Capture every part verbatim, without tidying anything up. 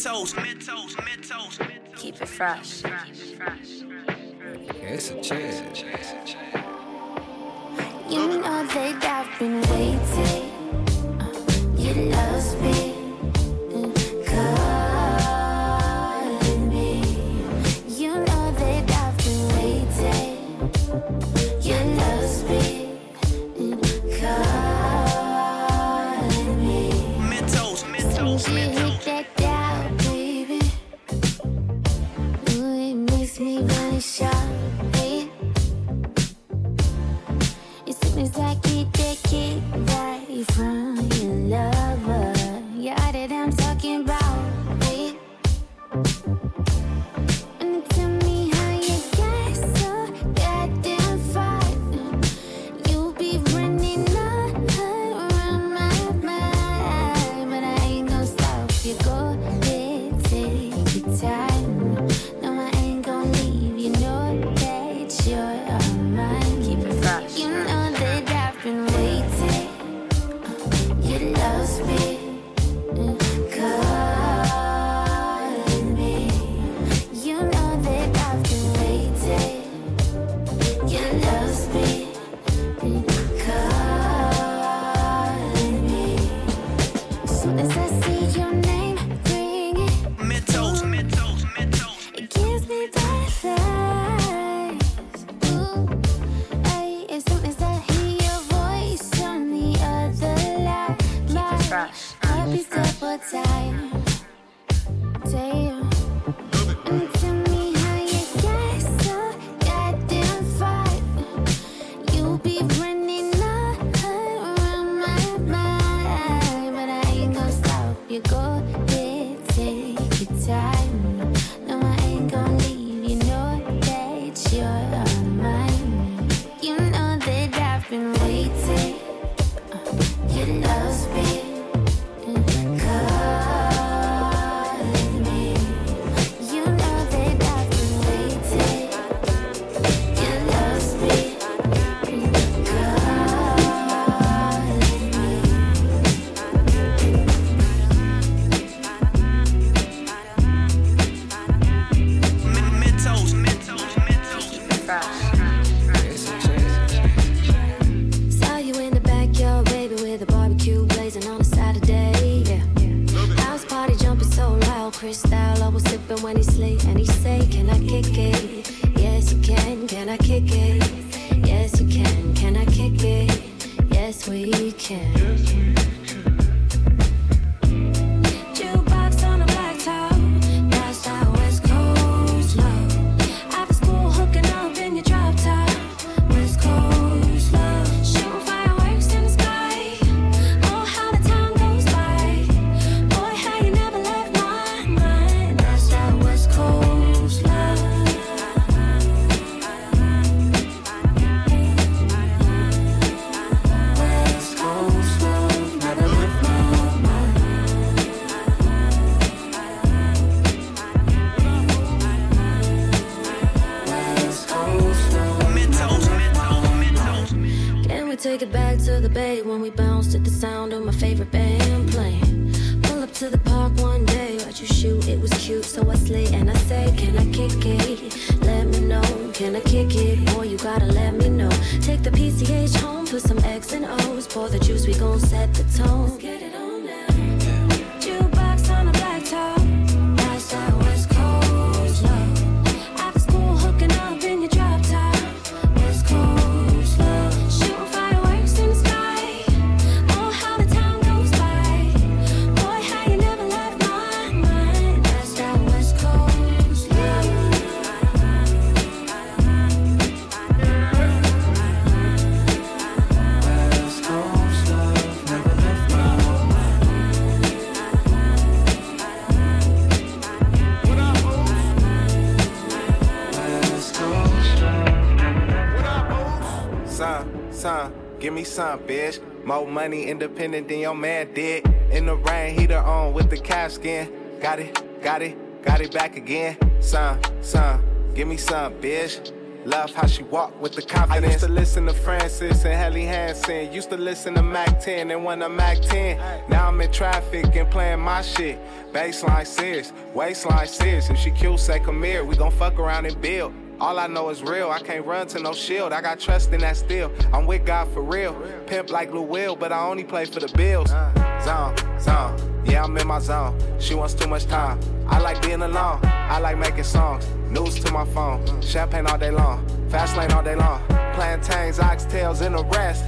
Mentos, Mentos, Mentos, Mentos. Keep it fresh. It's a chance. You know that I've been waiting. You love me. Son, bitch. More money independent than your man did. In the rain, heater on with the calf skin. Got it, got it, got it back again. Son, son, give me some, bitch. Love how she walked with the confidence. I used to listen to Francis and Helly Hansen. Used to listen to Mac ten, and when I'm Mac ten, now I'm in traffic and playing my shit. Baseline serious, waistline serious. If she cute, say come here, we gon' fuck around and build. All I know is real, I can't run to no shield. I got trust in that still, I'm with God for real. Pimp like Lou Will, but I only play for the bills. Zone, zone, yeah, I'm in my zone. She wants too much time, I like being alone. I like making songs, news to my phone. Champagne all day long, fast lane all day long. Plantains, oxtails, and the rest.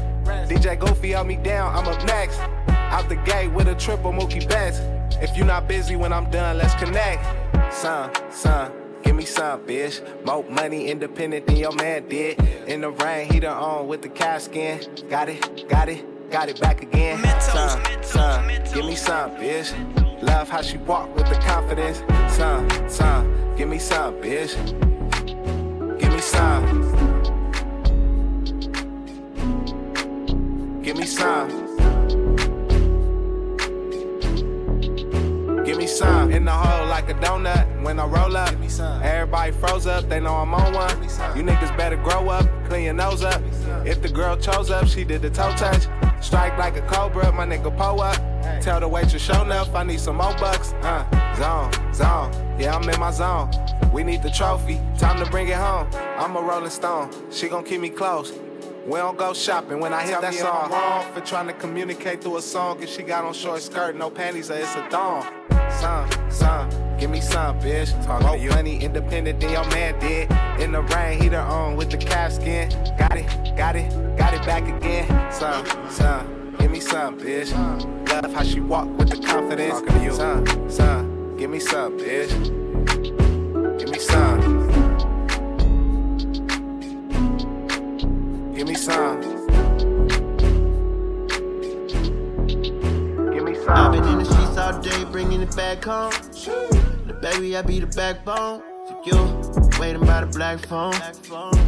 D J Goofy held me down, I'm up next. Out the gate with a triple Mookie Betts. If you not busy when I'm done, let's connect. Son, son, give me some, bitch. More money independent than your man did. In the rain, he done on with the calf skin. Got it, got it, got it back again. Son, son, give me some, bitch. Love how she walk with the confidence. Son, son, give me some, bitch. Give me some. Give me some. Give me some. In the hole like a donut. When I roll up, everybody froze up, they know I'm on one. You niggas better grow up, clean your nose up. If the girl chose up, she did the toe touch. Strike like a cobra, my nigga pull up. Tell the waitress, show enough, I need some more bucks. Uh, zone, zone, yeah, I'm in my zone. We need the trophy, time to bring it home. I'm a rolling stone, she gon' keep me close. We don't go shopping when I hear that song. Wrong for trying to communicate through a song. If she got on short skirt, no panties, or it's a thong. Son, son, give me some, bitch. More money independent than your man did. In the rain, he done on with the calf skin. Got it, got it, got it back again. Son, son, give me some, bitch. Love how she walk with the confidence. Son, son, give me some, bitch. Give me some. Give me some. I've been in the streets all day, bringing it back home. The baby, I be the backbone. For you, waiting by the black phone.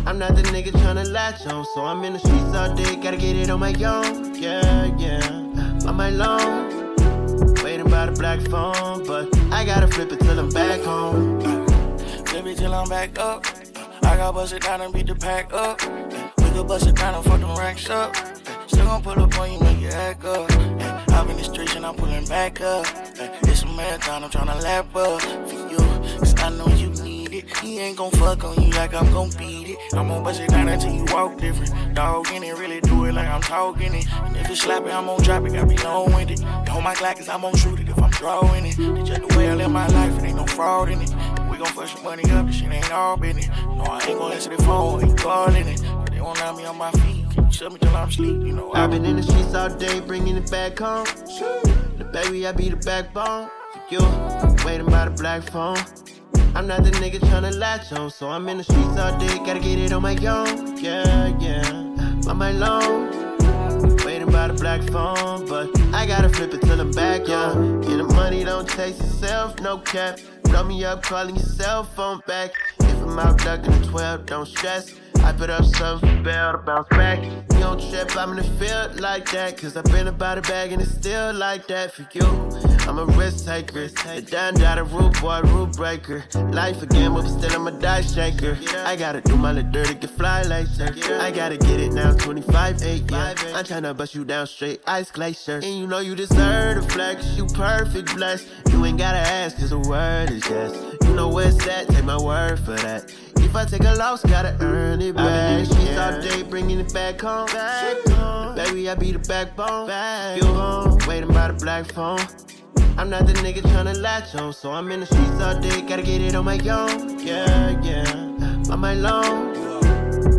I'm not the nigga tryna latch on, so I'm in the streets all day, gotta get it on my own. Yeah, yeah, on my loan. Waiting by the black phone, but I gotta flip it till I'm back home. Flip it till I'm back up. I gotta bust it down and beat the pack up. We could bust it down and fuck them racks up. Still gon' pull up on you, make it act up. I'm in the streets and I'm pulling back up. It's a marathon, I'm tryna lap up for you, cause I know you need it. He ain't gon' fuck on you like I'm gon' beat it. I'm gon' bust it down until you walk different. Dog in it, really do it like I'm talking it. And if it's slapping, I'm gon' drop it, gotta be long with it. Hold my Glock, cause I'm gon' shoot it if I'm drawing it. It's just the way I live my life, it ain't no fraud in it. We gon' fuck your money up, this shit ain't all business. No, I ain't gon' answer the phone, ain't calling it. They won't have me on my feet. Shut me till I'm asleep, you know. I've been in the streets all day, bringing it back home. The baby, I be the backbone. For you, waiting by the black phone. I'm not the nigga tryna latch on, so I'm in the streets all day, gotta get it on my own. Yeah, yeah, on my loan. Waiting by the black phone, but I gotta flip it till I'm back, yeah. Yeah, the money don't chase itself, no cap. Blow me up, calling your cell phone back. If I'm out ducking the twelve, don't stress. I put up something bell to bounce back. You don't trip, I'm in the field like that. Cause I've been about a bag and it's still like that for you. I'm a risk taker. A dime daughter, root boy, root breaker. Life again, but still I'm a dice shaker. I gotta do my little dirty, get fly like that. I gotta get it now, twenty-five eight, yeah. I'm tryna bust you down straight, ice glacier. And you know you deserve a flex, you perfect blessed. You ain't gotta ask, cause the word is yes. You know where it's at, take my word for that. If I take a loss, gotta earn it back. I've been in the streets all day, bringing it back home. Back home. Baby, I be the backbone. Back you home, waiting by the black phone. I'm not the nigga tryna latch on, so I'm in the streets all day, gotta get it on my own. Yeah, yeah, on my loan.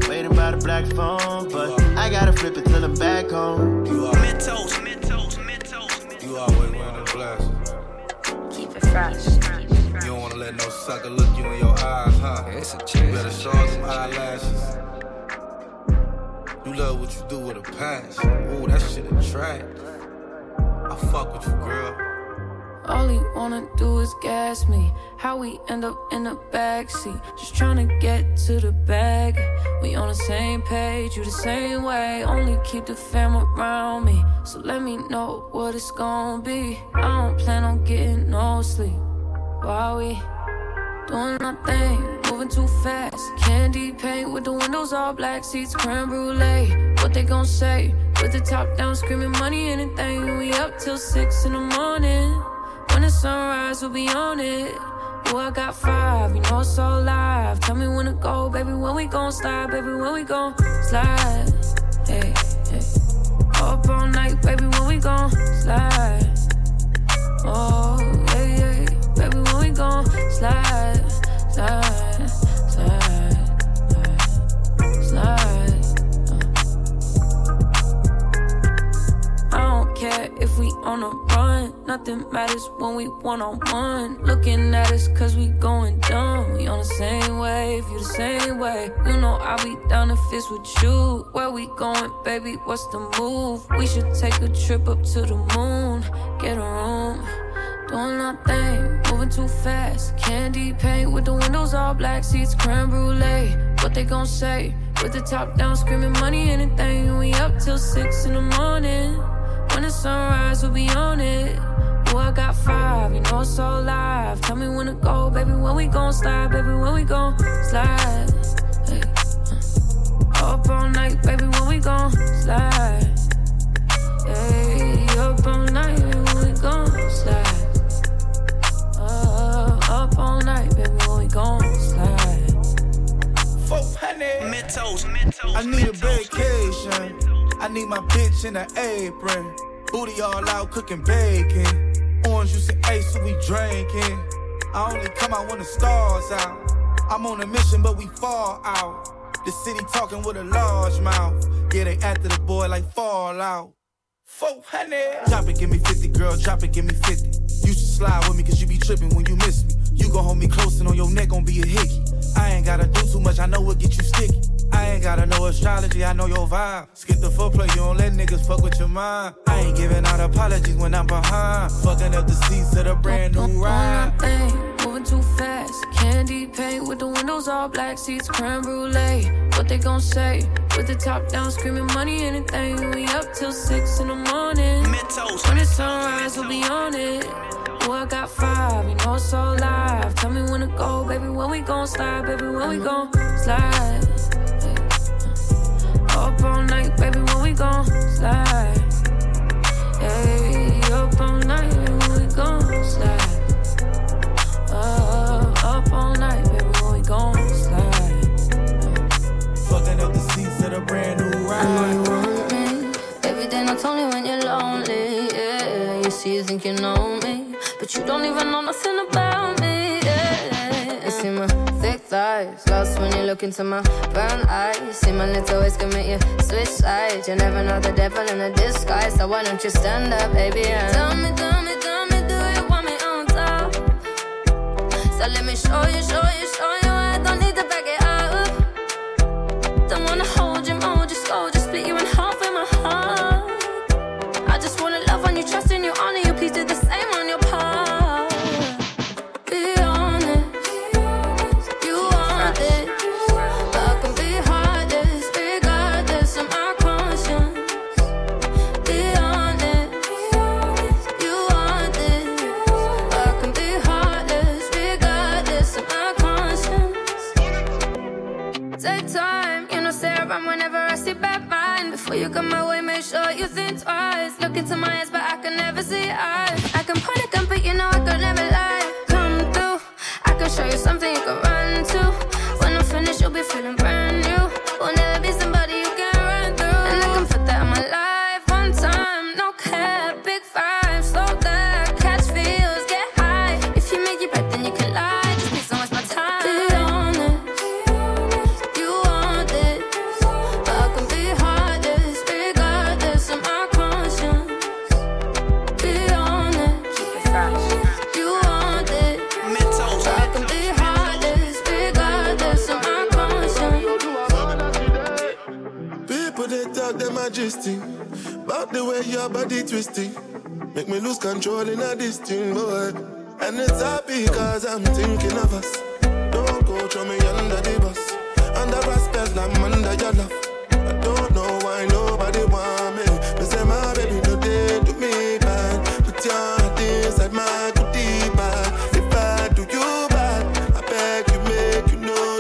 Waiting by the black phone, but I gotta flip it till I'm back home. You are Mentos, Mentos, Mentos. You always wearing a blast. Keep it fresh. You don't wanna let no sucker look you in your eyes, huh? It's a chance. You better show some eyelashes. You love what you do with a passion. Ooh, that shit attract. I fuck with you, girl. All he wanna do is gas me. How we end up in the backseat? Just tryna get to the bag. We on the same page, you the same way. Only keep the fam around me. So let me know what it's gonna be. I don't plan on getting no sleep. Why we doing nothing? moving too fast. Candy paint with the windows all black, seats creme brulee. What they gon' say? With the top down, screaming money, anything. We up till six in the morning. When the sunrise, we'll be on it. Ooh, I got five, you know it's all live. Tell me when to go, baby, when we gon' slide. Baby, when we gon' slide. Hey, hey. Up all night, baby, when we gon' slide. Oh, yeah, yeah. Baby, when we gon' slide. Slide, slide, slide, slide. Uh. I don't care if we on a run. Nothing matters when we one-on-one. Looking at us cause we going dumb. We on the same wave, you the same way. You know I'll be down if it's with you. Where we going, baby, what's the move? We should take a trip up to the moon. Get a room, doing our thing, moving too fast. Candy paint with the windows all black, seats creme brulee. What they gon' say? With the top down, screaming money, anything. We up till six in the morning. When the sunrise, we'll be on it. Ooh, I got five, you know it's all live. Tell me when to go, baby, when we gon' slide. Baby, when we gon' slide. Hey, uh. Up all night, baby, when we gon' slide. Hey, up all night, when we gon' slide. Up all night, baby, when we gon' slide. four hundred Mentos, Mentos, I need Mentos. A vacation. I need my bitch in an apron. Booty all out, cooking bacon. Orange juice and ace, so we drinking. I only come out when the stars out. I'm on a mission, but we fall out. The city talking with a large mouth. Yeah, they after the boy like Fallout. four hundred Drop it, give me fifty, girl, drop it, give me fifty. You should slide with me, cause you be tripping when you miss me. You gon' hold me close and on your neck gon' be a hickey. I ain't gotta do too much, I know what get you sticky. I ain't gotta know astrology, I know your vibe. Skip the foreplay, you don't let niggas fuck with your mind. I ain't giving out apologies when I'm behind. Fucking up the seats of the brand new ride. Moving too fast, candy paint with the windows all black, seats creme brulee. What they gon' say? With the top down, screaming money, anything. We up till six in the morning. Mentos. When the sunrise, we'll be on it. Ooh, I got five, you know it's all live. Tell me when to go, baby, when we gon' slide. Baby, when we gon' slide. Hey. Up all night, baby, when we gon' slide. Hey, up all night, baby, when we gon' slide. Uh, up all night, baby, when we gon' slide. Fucking up the seats of the brand new ride. I know you want me. Every day not only when you're lonely, yeah. You see, you think you know me, but you don't even know nothing about me, yeah. I see my thick thighs, lost when you look into my brown eyes. See my little ways can make you switch sides. You never know the devil in a disguise, so why don't you stand up, baby, and tell me, tell me, tell me, do you want me on top? So let me show you, show you, show you, I don't need to back it up. Don't wanna hold you, mold you, scold you, split you in half in my heart. I just wanna love on you, trust in you, honor you, please do the same on your part. You come my way, make sure you think twice. Look into my eyes, but I can never see eyes. I can point a gun, but you know I could never lie. Come through, I can show you something you can run to. When I'm finished, you'll be feeling brand new. Will never be somebody you can run through. And I can put that in my life one time. No cap, big five, slow down, catch feels, get high. If you make your bet, then you can lie. Just please don't waste my time. Be honest, you want it. I can be hard. About the way your body twisting, make me lose control in a distinct boy. And it's happy cause I'm thinking of us. Don't go throw me under the bus. Under respect, I'm under your love. I don't know why nobody want me. But say my baby, no they do me bad. Put your heart inside my goodie bag. If I do you bad, I beg you, make you know.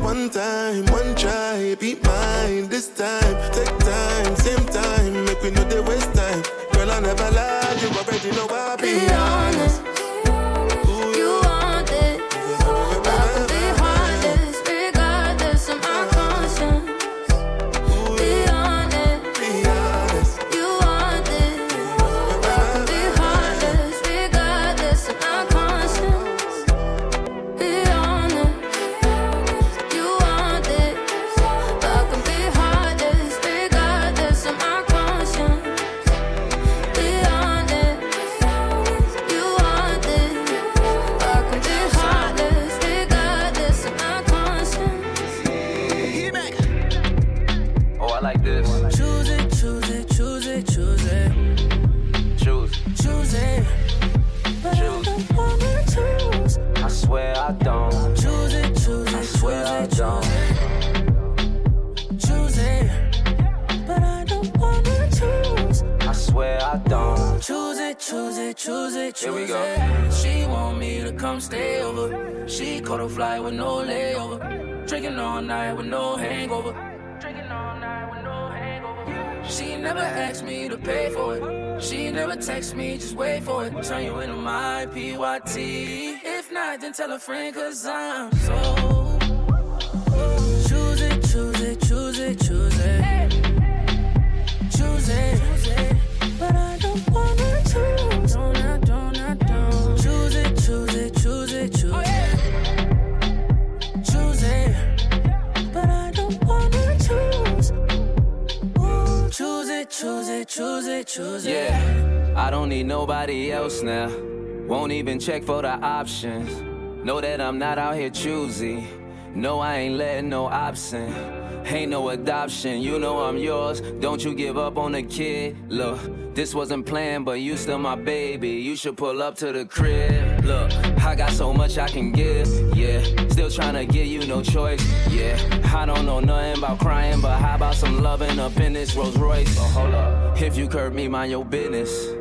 one time, one try, be mine this time. Take time, same time, make we know they waste time. Girl, I never lie, you already know I'll be, be honest. honest. Text me, just wait for it. Turn you into my P Y T. If not, then tell a friend, cause I'm so. Choose it, choose it, choose it, choose it. Choose it. But I don't wanna choose. Don't, I don't, I don't. Choose it, choose it, choose it, choose it. Choose it. But I don't wanna choose. Ooh. Choose it, choose it, choose it, choose it. Yeah. I don't need nobody else now. Won't even check for the options. Know that I'm not out here choosy. No, I ain't letting no option. Ain't no adoption, you know I'm yours. Don't you give up on the kid. Look, this wasn't planned, but you still my baby. You should pull up to the crib. Look, I got so much I can give, yeah. Still trying to give you no choice, yeah. I don't know nothing about crying, but how about some loving up in this Rolls Royce? Oh, hold up. If you curb me, mind your business.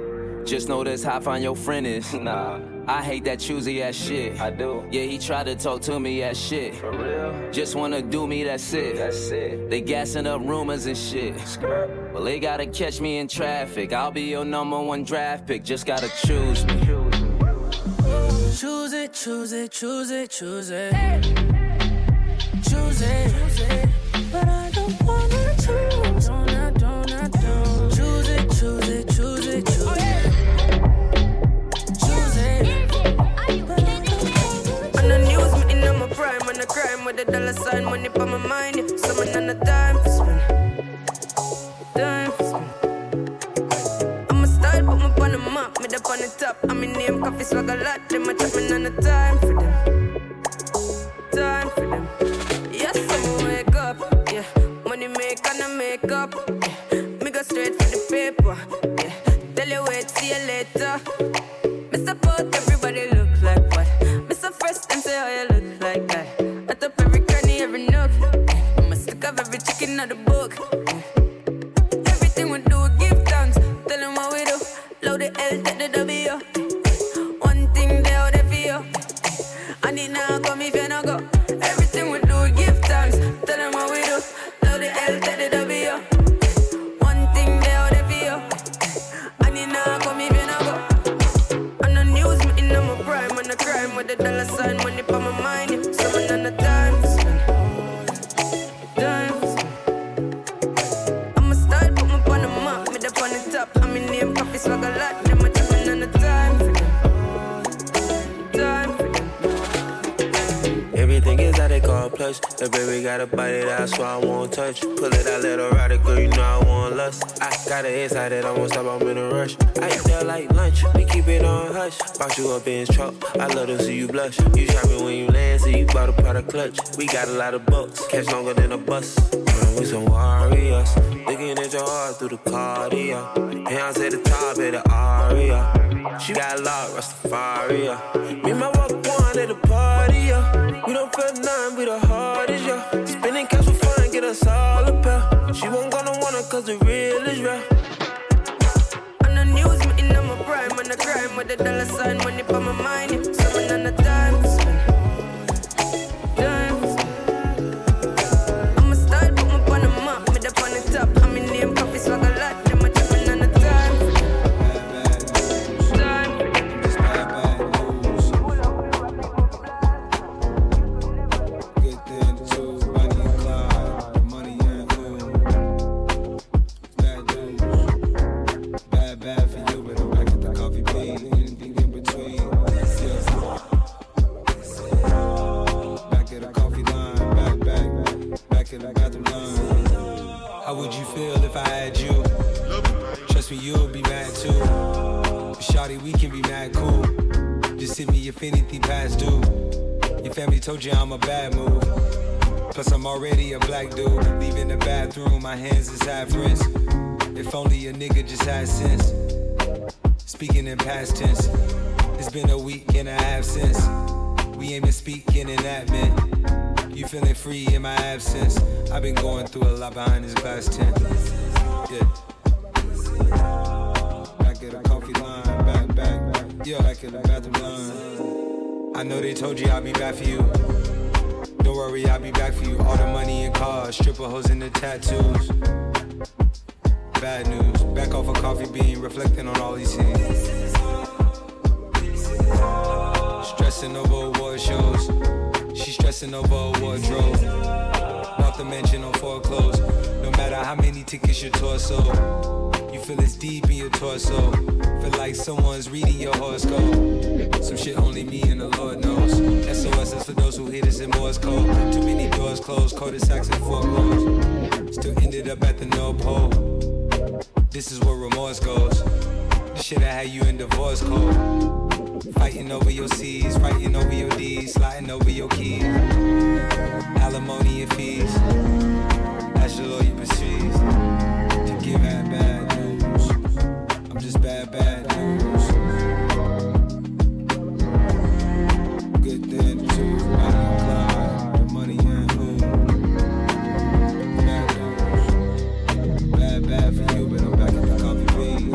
Just know that's how fine your friend is. Nah, I hate that choosy ass shit. I do. Yeah, he tried to talk to me as shit. For real. Just wanna do me, that's it. That's it. They gassing up rumors and shit. Skirt. Well, they gotta catch me in traffic. I'll be your number one draft pick. Just gotta choose me. Choose it, choose it, choose it, choose it. Hey. Choose it, choose it. But I don't wanna choose. Don't, I don't, I don't. Choose it, choose it, choose it, choose it. Oh, yeah. I'm a crime with a dollar sign, money for my mind. Yeah. Someone on the dime for spin. Dime for spin. I'm a style, put me on the map, made up on the top. I'm in name, coffee swag a lot. Them a chop me on the time for them. Time for them. Yes, I'm wake up. Yeah. Money make and I make up. Yeah. Me go straight for the paper. Yeah. Tell you wait, see you later. Me support everybody look like what? Me so fresh and say how you look like that. Every chicken out the book. Everything we do, give thanks. Tell them what we do. Load the L, take the W. One thing they out there for you. And it now come if you no go. Everything we do, give thanks. Tell them what we do. Load the L, take the W. One thing they out there for you. And it now come if you no go. And the news, me in my prime. On the crime with the dollar sign, money for my mind. Yeah. Someone on the time. Swag a lot, them a jumpin' on the time for them. Time for them. Everything is out of complex. The baby gotta bite it out, so I won't touch. Pull it out, let her ride it, girl, you know I want lust. I got an inside that I won't stop, I'm in a rush. I eat that like lunch, we keep it on hush. Box you up in his truck, I love to see you blush. You shopping when you land, so you bought a product clutch. We got a lot of bucks, catch longer than a bus. We some warriors, looking at your heart through the cardio. Hands at the top of the aria. She got a lot, Rastafari. Me and my walk one at the party, yeah. We don't feel nothing, we the hardest, yeah. Spending cash for fun, get us all a pair. She won't gonna want it, cause the real is real. On the news, me in my prime, on the crime, with the dollar sign, money for my mind, yeah. Someone on the time, spend. Time, spend. in the bathroom line. How would you feel if I had you? Trust me, you'll be mad too. Shawty, we can be mad cool. Just hit me if anything past due. Your family told you I'm a bad move. Plus I'm already a black dude. Leaving the bathroom, my hands is half rinsed. If only a nigga just had sense. Speaking in past tense. It's been a week and a half since we ain't been speaking in that minute. You feeling free in my absence. I've been going through a lot behind this glass tent. Yeah. Back at the coffee line, back, back, back. Yeah, back at the bathroom line. I know they told you I'll be back for you. Don't worry, I'll be back for you. All the money and cars, stripper hoes and the tattoos. Bad news. Back off a coffee bean, reflecting on all these things. Stressing over award shows. She's stressing over a wardrobe. Not to mention on foreclosed. No matter how many tickets your torso. You feel it's deep in your torso. Feel like someone's reading your horoscope. Some shit only me and the Lord knows. S O S is for those who hit us in Morse code. Too many doors closed, cul-de-sacs and foreclosed. Still ended up at the North Pole. This is where remorse goes. This shit I had you in divorce code. Fighting over your C's, fighting over your D's, sliding over your keys. Alimony and fees, that's your lawyer proceeds. To give out bad news, I'm just bad, bad news. Good then too, I don't climb, the money and who. Bad news, bad, bad for you, but I'm back at the coffee bean.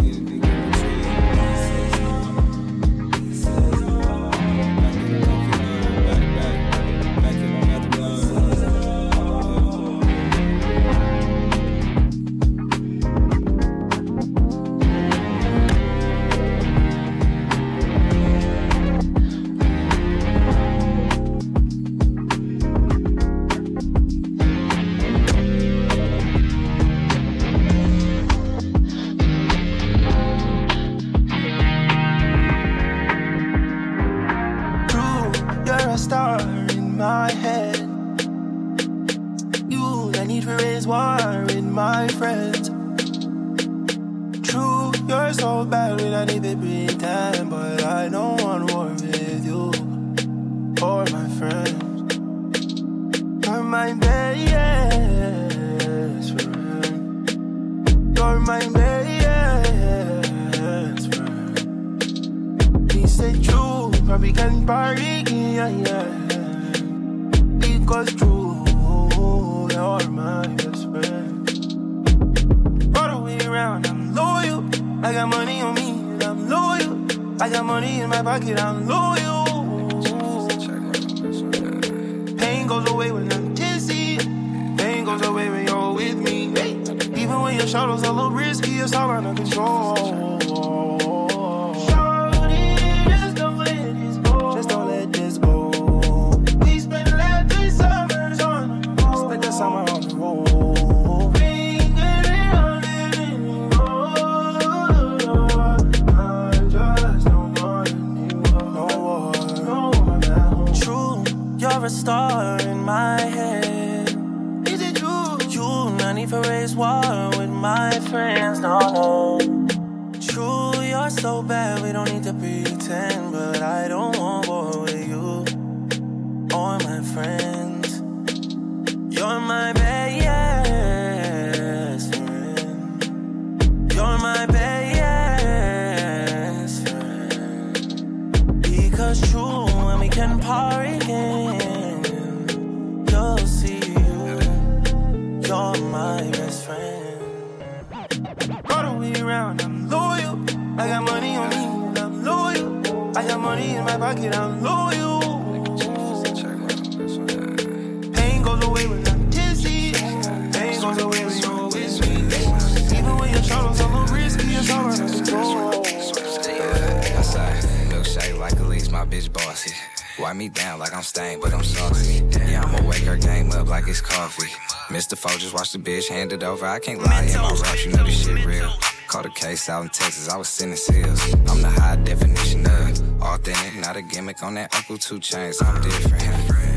Bitch handed over, I can't lie, in my raps, you know this shit real. Caught a case out in Texas, I was sending seals. I'm the high definition of authentic, not a gimmick on that Uncle Two Chainz, I'm different.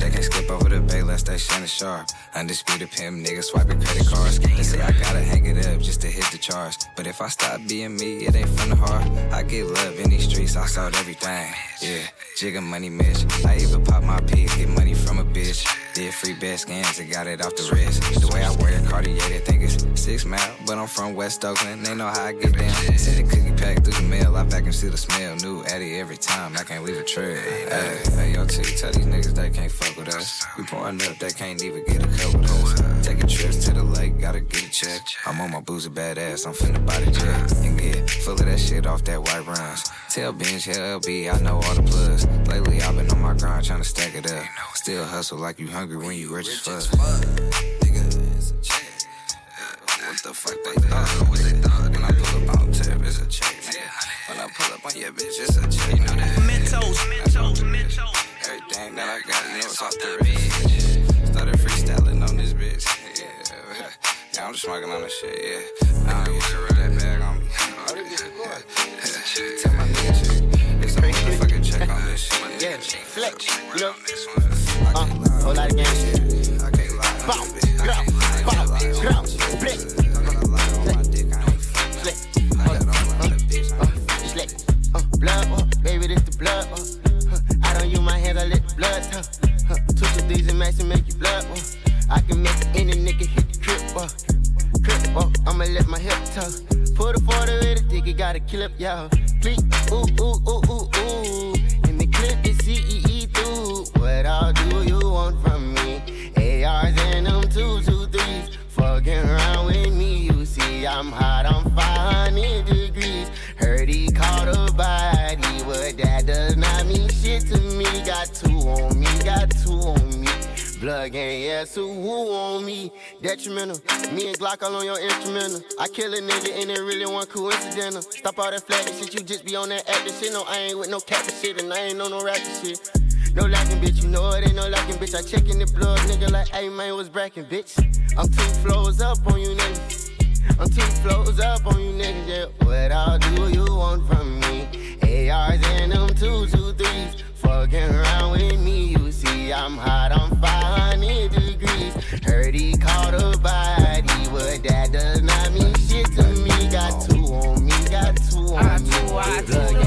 They can't skip over the bay lest they shine sharp. Undisputed pimp, niggas swiping credit cards. They say I gotta hang it up just to hit the charge. But if I stop being me, it ain't from the heart. I get love in these streets, I sold everything. Yeah, jigga money, Mitch. I even pop my piece, get money from a bitch. Did free best scans and got it off the wrist. The way I wear a Cartier, they think it's six mile. But I'm from West Oakland, they know how I get down. Send a cookie pack through the mail, I back and see the smell. New Addy every time, I can't leave a trail. Hey, hey, yo, T, tell these niggas they can't fuck with us. We pouring up, they can't even get a cup with us. Taking trips to the lake, gotta get a check. I'm on my boozy badass, I'm finna buy the jet. And get full of that shit off that white runs. Tell Benj, L B, I know all the plugs. Lately, I've been on my grind trying to stack it up. Still hustle like you hungry when you rich as fuck. Nigga, it's a check. What the fuck they thought? What they thought? When I pull up on tap, it's a check. When I pull up on your bitch, it's a check. You know that. Mentos, Mentos, Mentos. Everything that I got, you know it's off the bitch. Started freestyling on this bitch. Yeah, yeah, I'm just smoking on this shit. Yeah, now I'm just rub that bag on me. Tell my nigga, it's a motherfucking check on this shit. Yeah, flex, you know. Uh, whole lot of gang shit. I can't lie. Bow, growl, bow, growl, flick. I'm gonna lie on my dick, I ain't flick. Flick, I got all on the bitch, I ain't flick. Uh, blood, uh, baby, this the blood, uh. I don't use my hands, I let the blood talk. Huh. Two to these and max and make you blood. Uh. I can make any nigga hit the crib. Uh. Crip, uh. I'ma let my hip talk. Pull the forty with a dick, it gotta kill up, y'all. Click, ooh, ooh, ooh, ooh, ooh. And the clip is C E E through. What all do you want from me? A Rs and them two, two, threes. Fucking around with me, you see. I'm hot, I'm five hundred degrees. Heard he caught a body, but that does not mean shit to me. Got two on me, got two on me. Blood gang, yeah, so woo on me. Detrimental, me and Glock all on your instrumental. I kill a nigga and it really one coincidental. Stop all that flashy shit, you just be on that acting shit. No, I ain't with no captain shit and I ain't on no rapping shit. No lacking, bitch, you know it ain't no lacking, bitch. I check in the blood, nigga, like, hey, man, what's brackin', bitch? I'm two flows up on you, niggas. I'm two flows up on you, niggas, yeah. What all do you want from me? A Rs and them two, two, threes. Fucking around with me, you see. I'm hot, I'm five hundred degrees. Heard he caught a body, but that does not mean shit to me. Got two on me, got two on me. I two, I two, I two.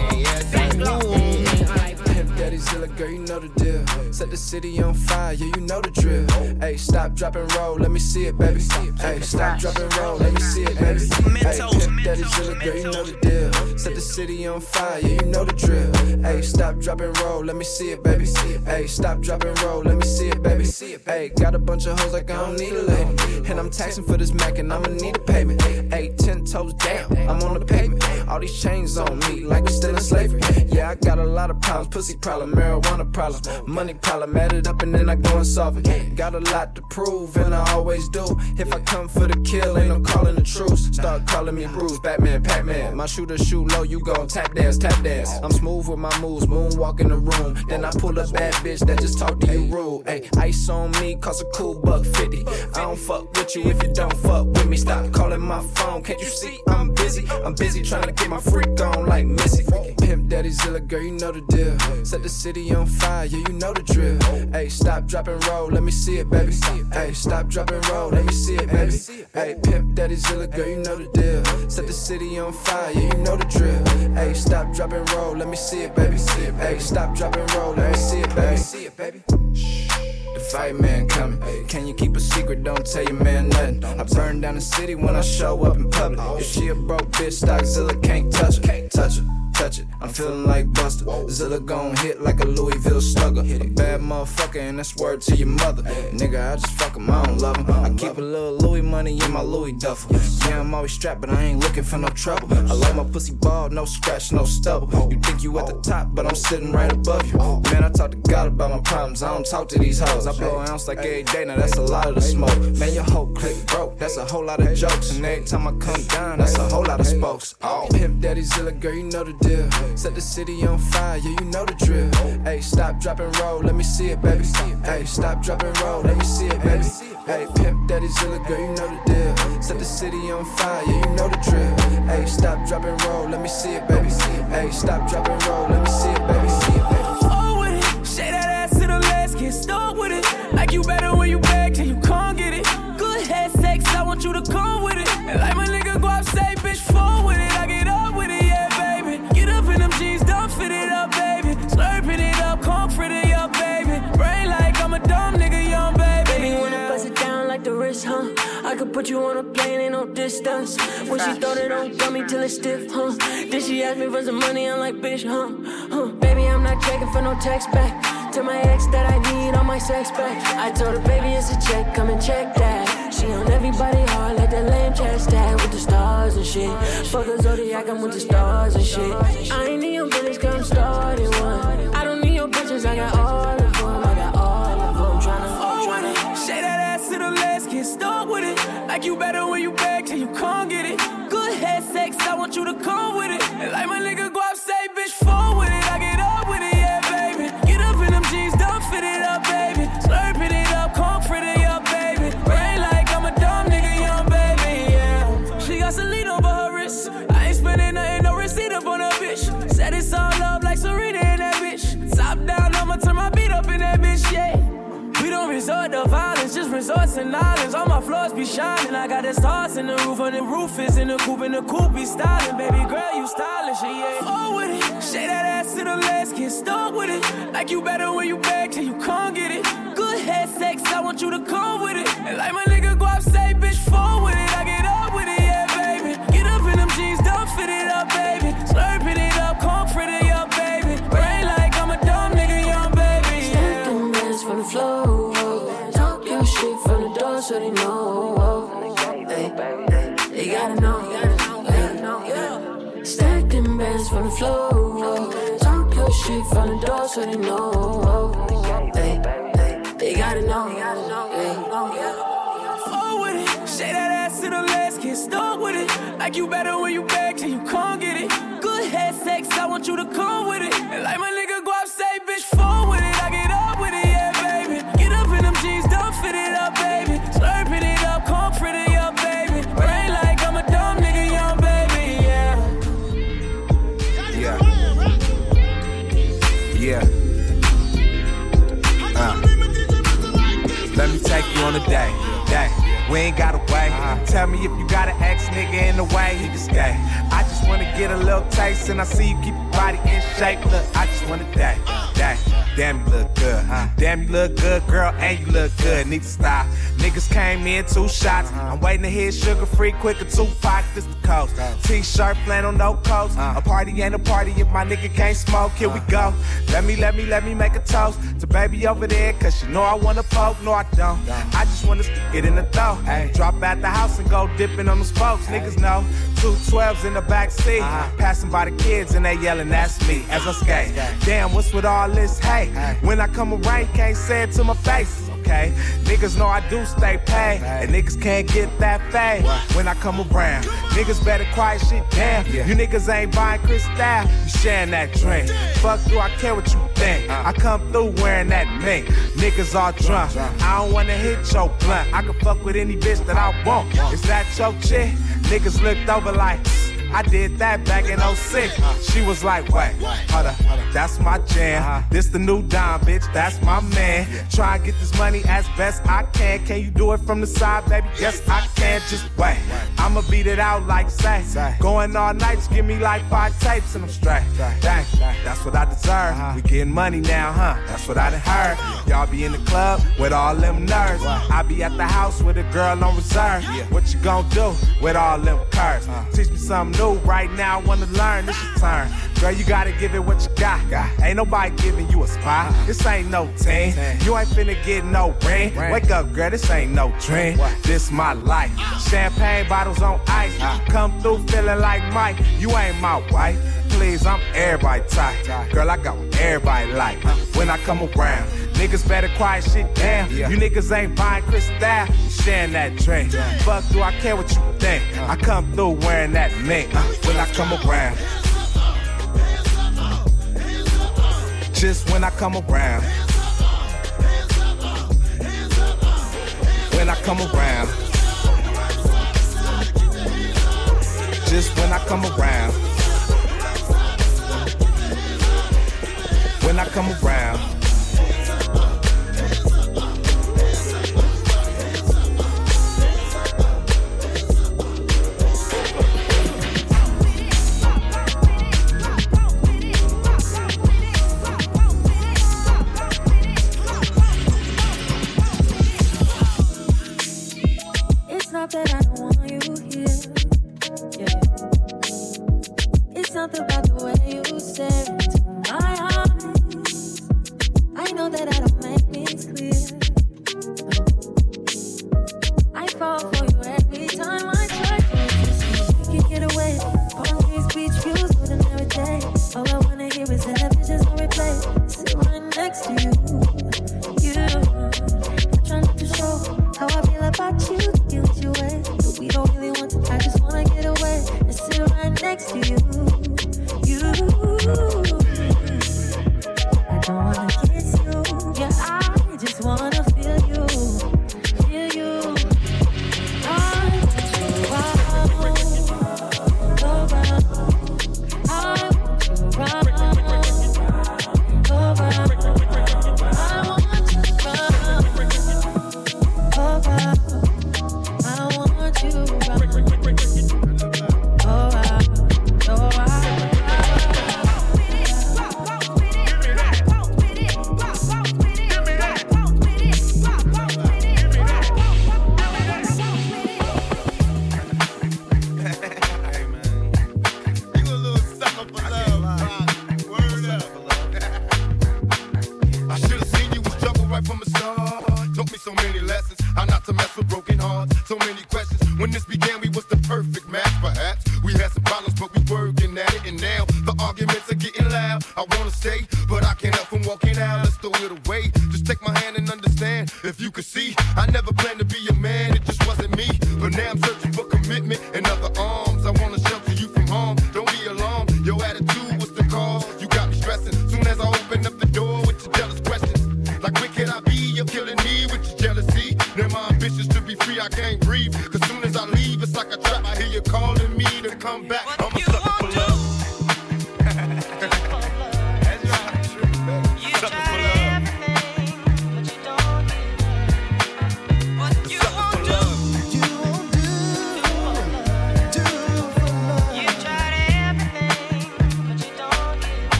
Zilla, girl, you know the deal. Set the city on fire, yeah, you know the drill. Hey, stop, drop, and roll, let me see it, baby. Hey, stop, drop, and roll, let me see it, baby. Hey, Daddy Zilla, girl, you know the deal. Set the city on fire, yeah, you know the drill. Hey, stop, drop, and roll, let me see it, baby. Hey, stop, drop, and roll, let me see it, baby. Hey, got a bunch of hoes like I don't need a lady. And I'm taxing for this Mac, and I'ma need a payment. Hey, ten toes down, I'm on the pavement. All these chains on me, like we still in slavery. Yeah, I got a lot of problems, pussy problems. Marijuana problem, money problem, add it up and then I go and solve it. Got a lot to prove and I always do. If I come for the kill, ain't no calling the truce. Start calling me Bruce, Batman, Pac-Man. My shooter shoot low, you gon' tap dance, tap dance. I'm smooth with my moves, moonwalk in the room. Then I pull up that bitch that just talk to you rude. Ay, ice on me, cost a cool buck fifty. I don't fuck with you if you don't fuck with me. Stop calling my phone, can't you see I'm busy? I'm busy trying to get my freak on like Missy. Pimp Daddy Zilla, girl, you know the deal. Set the city on fire, yeah, you know the drill. Hey, stop, drop, and roll, let me see it, baby. Hey, stop, drop, and roll, let me see it, baby. Hey, Pimp Daddy Zilla, girl, you know the deal. Set the city on fire, yeah, you know the drill. Hey, stop, drop, and roll, let me see it, baby. Hey, stop, drop, and roll, let me see it, baby. See it, baby. The fight man coming. Can you keep a secret? Don't tell your man nothing. I burn down the city when I show up in public. If she a broke bitch, Stock Zilla can't touch her, can't touch her. Touch it. I'm feeling like Buster. Zilla gon' hit like a Louisville slugger. Hit a bad motherfucker, and that's word to your mother. Hey. Nigga, I just fuck him, I don't love him. I keep a little Louis money in my Louis duffel. Yeah, I'm always strapped, but I ain't looking for no trouble. I like my pussy bald, no scratch, no stubble. You think you at the top, but I'm sitting right above you. Man, I talk to God about my problems, I don't talk to these hoes. I blow an ounce like every day, now that's a lot of the smoke. Man, your whole clique broke, that's a whole lot of jokes. And every time I come down, that's a whole lot of spokes. Oh. Pimp Daddy Zilla, girl, you know the deal. Set the city on fire, yeah, you know the drill. Hey, stop, drop, and roll, let me see it, baby. Hey, stop, drop, and roll, let me see it, baby. Hey, Pimp Daddy Zilla, girl, you know the deal. Set the city on fire, yeah, you know the drill. Hey, stop, drop, and roll, let me see it, baby. Hey, stop, drop, and roll, let me see it, baby. See it, baby. Oh, with it, shake that ass to the last, get stuck with it. Like you better when you beg till you can't get it. Good head sex, I want you to come with it. And like my nigga Guap say, bitch, fall with it. I get up with it, yeah, baby. Get up in them jeans, dump fit it up, baby. Slurping it up, comfort it up, baby. Brain like I'm a dumb nigga, young baby. Baby, when I bust it down like the wrist, huh? I could put you on a plane, ain't no distance. When she thought it on gummy till it's stiff, huh? Then she asked me for some money, I'm like, bitch, huh? huh? Baby, I'm not checking for no text back. To my ex that I need all my sex back. I told her, baby, it's a check, come and check that. She on everybody hard like that lamb chest tag with the stars and shit. Fuck a Zodiac, I'm with the stars and shit. I ain't need your bitches, cause I'm starting one. I don't need your bitches, I got all of them. I got all of them, I'm tryna fuck with it. Shake that ass to the legs, get stuck with it. Like you better when you beg till you can't get it. Good head sex, I want you to come with it. And like my nigga Guap say, bitch, fall with it. I get up with it, yeah, baby. Get up in them jeans, dump fit it up, baby. Slurping it up, comfort it up, baby. Rain like I'm a dumb nigga, young baby, yeah. She got Celine over her wrist. I ain't spending nothing, no receipt up on her, bitch. Said it's all love like Serena and that bitch. Top down, I'ma turn my beat up in that bitch, yeah. We don't resort to violence, just resorts and islands. All my floors be shining. I got the stars in the roof, and the roof is in the coupe, and the coupe be styling. Baby girl, you stylish, yeah. Fall with it, shake that ass to the legs, get stuck with it. Like you better when you beg till you can't get it. Good head sex, I want you to come with it. And like my nigga Guap say, bitch, fall with it. I get up with it, yeah, baby. Get up in them jeans, dump fit it up, baby. Slurping it up, comfort it up, baby. Brain like I'm a dumb nigga, young baby. Yeah. Stack them bands from the floor. So they know, oh, they, they gotta know, yeah. Stack them bands from the floor, oh, talk your shit from the door, so they know, oh, they, they gotta know, yeah. Fall with it, shake that ass to the legs, get stuck with it. Like you better when you beg till you can't get it. Good head sex, I want you to come with it. And like my nigga Guap say, bitch, fall with it. I get up with it, yeah, baby. Get up in them jeans, dump fit it up, baby. Slurping it up, comfort it up, baby. Rain like I'm a dumb nigga, young baby, yeah. Yeah. Yeah. Uh. Let me take you on a day, day. We ain't got a way. Tell me if you got an ex nigga in the way, he can stay. I just wanna get a little taste, and I see you keep your body in shape. Look, I just wanna day, day. Damn, you look good, huh? Damn, you look good, girl, and you look good. Need to stop. Niggas came in, two shots. I'm waiting to hear sugar free, quicker, two Tupac, this the coast. T-shirt, flannel, no coats. A party ain't a party if my nigga can't smoke. Here we go. Let me, let me, let me make a toast to baby over there, cause she know I wanna poke. No, I don't. I just wanna get in the throw. Ay. Drop out the house and go dipping on the spokes. Ay. Niggas know two twelves in the backseat. Uh-huh. Passing by the kids and they yelling, that's me as I skate. Damn, what's with all this hate? Ay. When I come around, can't say it to my face. Okay, niggas know I do stay paid, and niggas can't get that fade when I come around. Niggas better quiet shit down. Yeah. You niggas ain't buying Cristal, you sharing that drink. Fuck you, I care what you think. Uh. I come through wearing that mink. Niggas all drunk. I don't wanna hit your blunt. I can fuck with any bitch that I want. Is that your chick? Niggas looked over like. I did that back in oh six. She was like, wait, hold up, that's my jam. This the new dime, bitch, that's my man. Try and get this money as best I can. Can you do it from the side, baby? Yes, I can. Just wait, I'ma beat it out like say. Going all night, just give me like five tapes and I'm straight. Dang, that's what I deserve. We getting money now, huh? That's what I done heard. Y'all be in the club with all them nerds. I be at the house with a girl on reserve. What you gon' do with all them curves? Teach me something new. Right now, I wanna learn, it's your turn. Girl, you gotta give it what you got. Ain't nobody giving you a spot. This ain't no team. You ain't finna get no ring. Wake up, girl, this ain't no dream. This my life. Champagne bottles on ice. Come through feeling like Mike. You ain't my wife. Please, I'm everybody type. Girl, I got what everybody like. When I come around, niggas better quiet shit down. You niggas ain't buying Cristal, you sharing that drink. Fuck do I care what you think? I come through wearing that mink. When I come around, just when I come around, when I come around, just when I come around, when I come around. not that I don't want you here. Yeah. It's something about the way you stare into my eyes. I know that I don't make things clear. No. I fall for you every time I try to. You can get away. Palm Beach beach views with an every day. All I wanna hear is that visions on replay. Sit right next to you. You. Trying not to show how I feel about you, you let you away. But we don't really want to, I just wanna get away and sit right next to you. You, I don't wanna kiss you. Yeah, I just wanna feel you, feel you. I want you around, go round. I want you around, go round. I want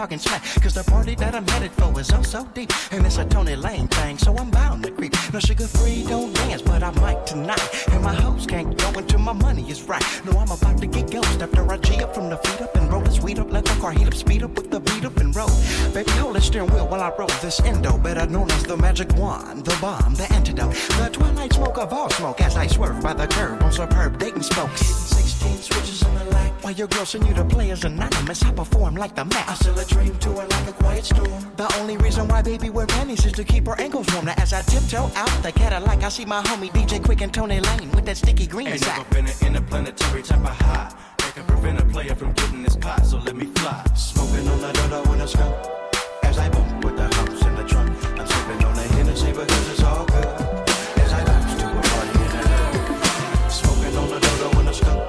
talking smack, cause the party that I'm headed for is oh so deep, and it's a Tony Lane thing, so I'm bound to creep. No sugar free, don't dance, but I might tonight, and my hoes can't go until my money is right. No, I'm about to get ghost after I G up from the feet up and roll this weed up, let the car heat up, speed up with the beat up and roll. Baby, hold the steering wheel while I roll this endo, better known as the magic wand, the bomb, the antidote, the twilight smoke of all smoke, as I swerve by the curb on superb dating spokes. Switches on the light while your girl send you the players anonymous. I perform like the Mac. I still a dream to her like a quiet storm. The only reason why baby wear panties is to keep her ankles warm. Now as I tiptoe out the Cadillac, I see my homie D J Quick and Tony Lane with that sticky green ain't sack. Ain't never been an interplanetary type of high that can prevent a player from getting this pot, so let me fly. Smoking on the dodo when I smoke, as I bump with the humps in the trunk. I'm sipping on the Hennessy because it's all good. As I bounce to a party in the hood, smoking on the dodo when I smoke.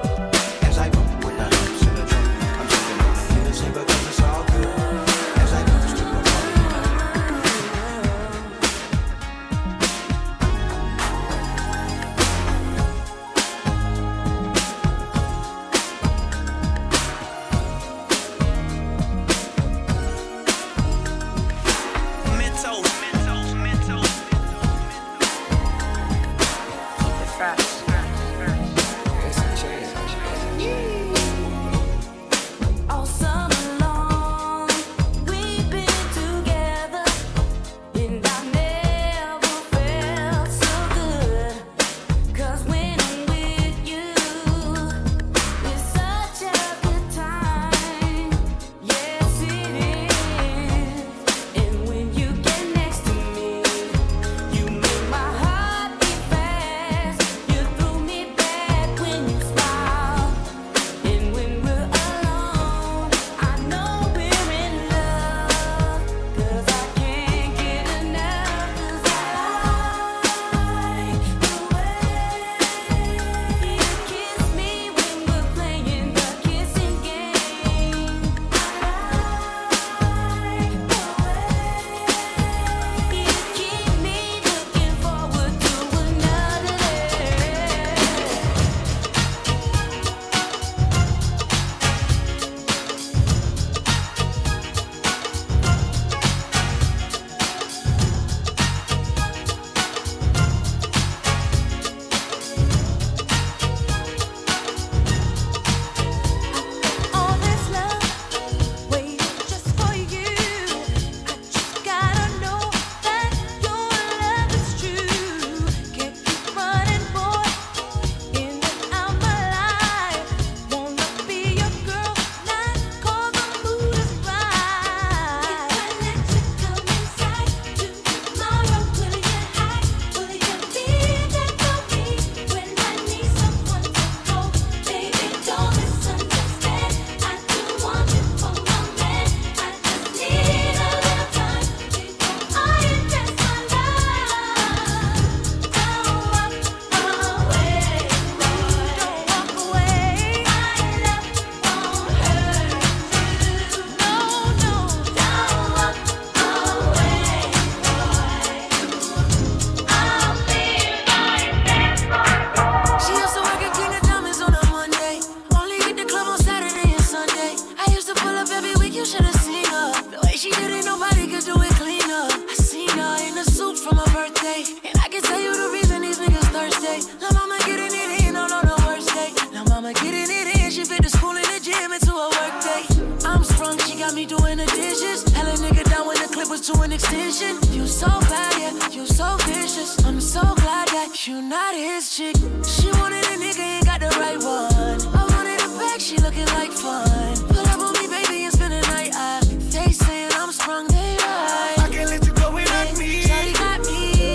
birthday, and I can tell you the reason these niggas thirsty. Now mama getting it in, no, no, no worst day. Now mama getting it in, she fit the school and the gym into a work day. I'm sprung, she got me doing the dishes. Hella nigga down when the clip was to an extension. You so bad, yeah, you so vicious. I'm so glad that you not his chick. She wanted a nigga, ain't got the right one. I wanted a bag, she looking like fun. Pull up on me, baby, and spend the night. I, they saying I'm sprung, they right. I can't let you go without me. Shawty got me.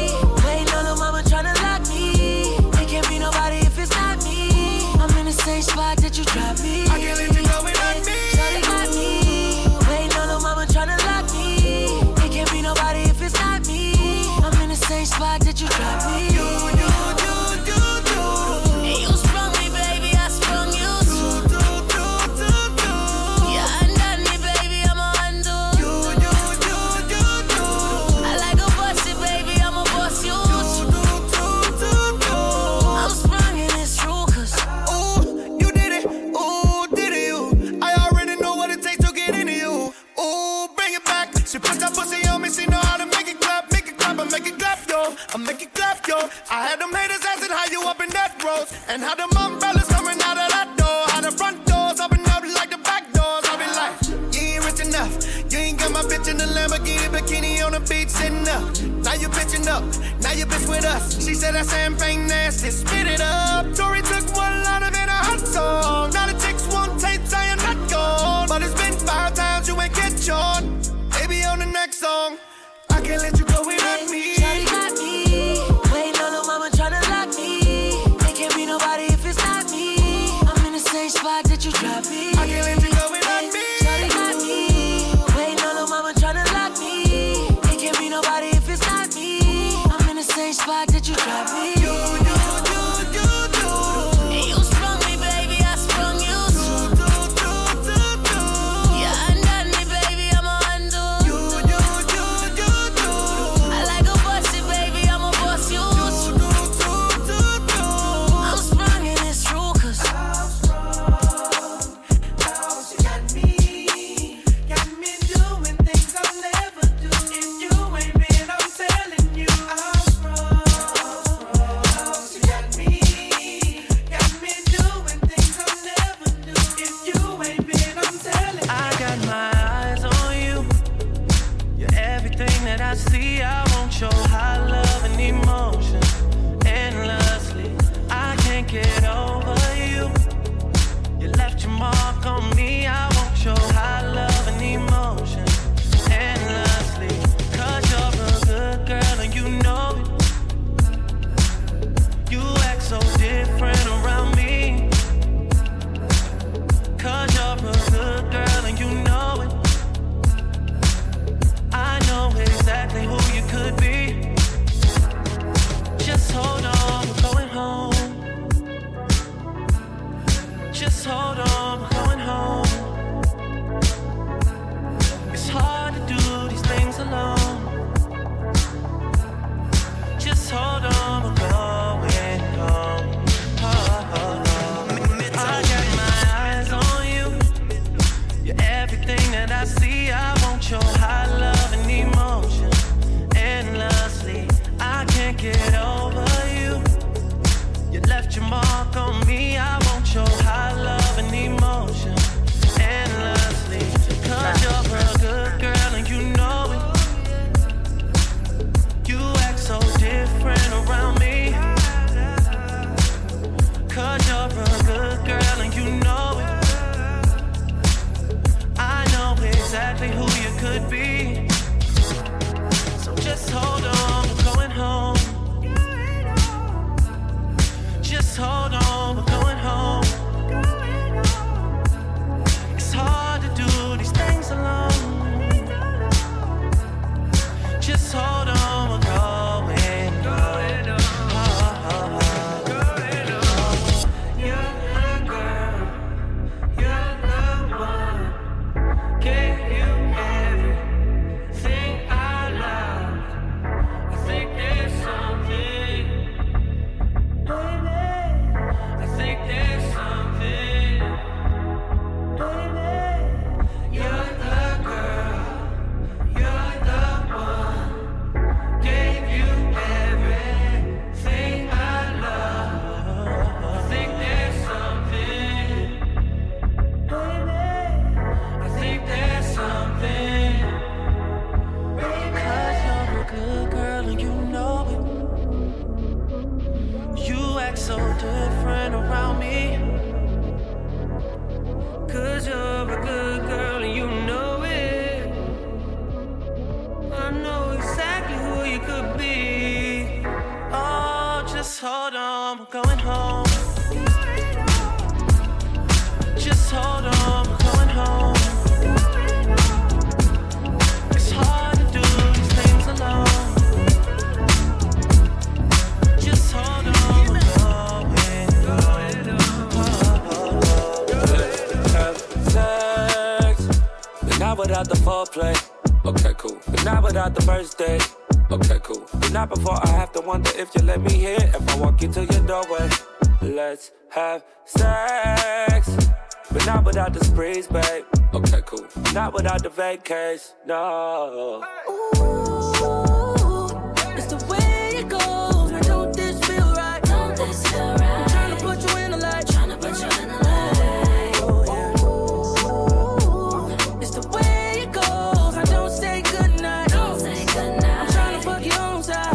Waiting on the mama tryna lock me. It can't be nobody if it's not me. I'm in the same spot that you dropped me. I can't let you go without me. Shawty got me. Waiting on the mama tryna lock me. It can't be nobody if it's not me. I'm in the same spot that you dropped me. You, you, you, you, you. And you sprung me, baby, I sprung you. I make it clap, yo. I had them haters asking how you up in that road, and how them umbrellas coming out of that door. How the front doors open up like the back doors. I be like, you ain't rich enough. You ain't got my bitch in the Lamborghini bikini on the beach sitting up. Now you bitching up. Now you bitch with us. She said that champagne nasty. Spit it up. Tory took one line of it, a hot song. Now the chicks want tapes, I am not gone. But it's been five times you ain't get John. Baby, on the next song. I can't let you go without me. Shawty got me. Waiting on the mama tryna lock me. It can't be nobody if it's not me. I'm in the same spot that you dropped me. I can't let you go without me. Shawty got me. Waiting on the mama tryna lock me. It can't be nobody if it's not me. I'm in the same spot that you dropped me. You, you, you, you, you. And you sprung me, baby, I sprung you. Hold on, we're going home. Just hold on, we're going home. Just hold on, we're going home. It's hard to do these things alone. Just hold on, we're going home. Have sex, but not without the foreplay. Okay, cool. But not without the first date. Okay, cool. But not before I have to wonder if you let me in. If I walk into your doorway, let's have sex. But not without the sprees, babe. Okay, cool. But not without the vacays, no. Ooh, it's the way it goes. Now don't this feel right? Don't this feel right? I'm trying to put you in the light. Trying to put you in the light. Oh, yeah. Ooh, it's the way it goes. Now don't say goodnight. Don't say goodnight. I'm trying to fuck you on side.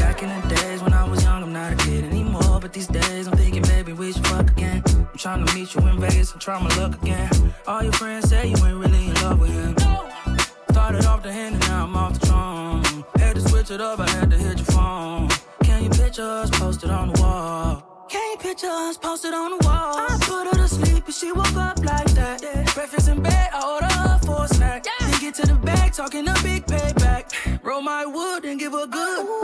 Back in the days when I was young, I'm not a kid anymore. But these days I'm thinking, baby, we should fuck again. I'm trying to meet you in Vegas and try my luck again. All your friends say you ain't really in love with him. Started off the hand and now I'm off the throne. Had to switch it up, I had to hit your phone. Can you picture us posted on the wall? Can you picture us posted on the wall? I put her to sleep and she woke up like that. Breakfast in bed, I order her for a snack. Then get to the bag, talking a big payback. Roll my wood and give her good.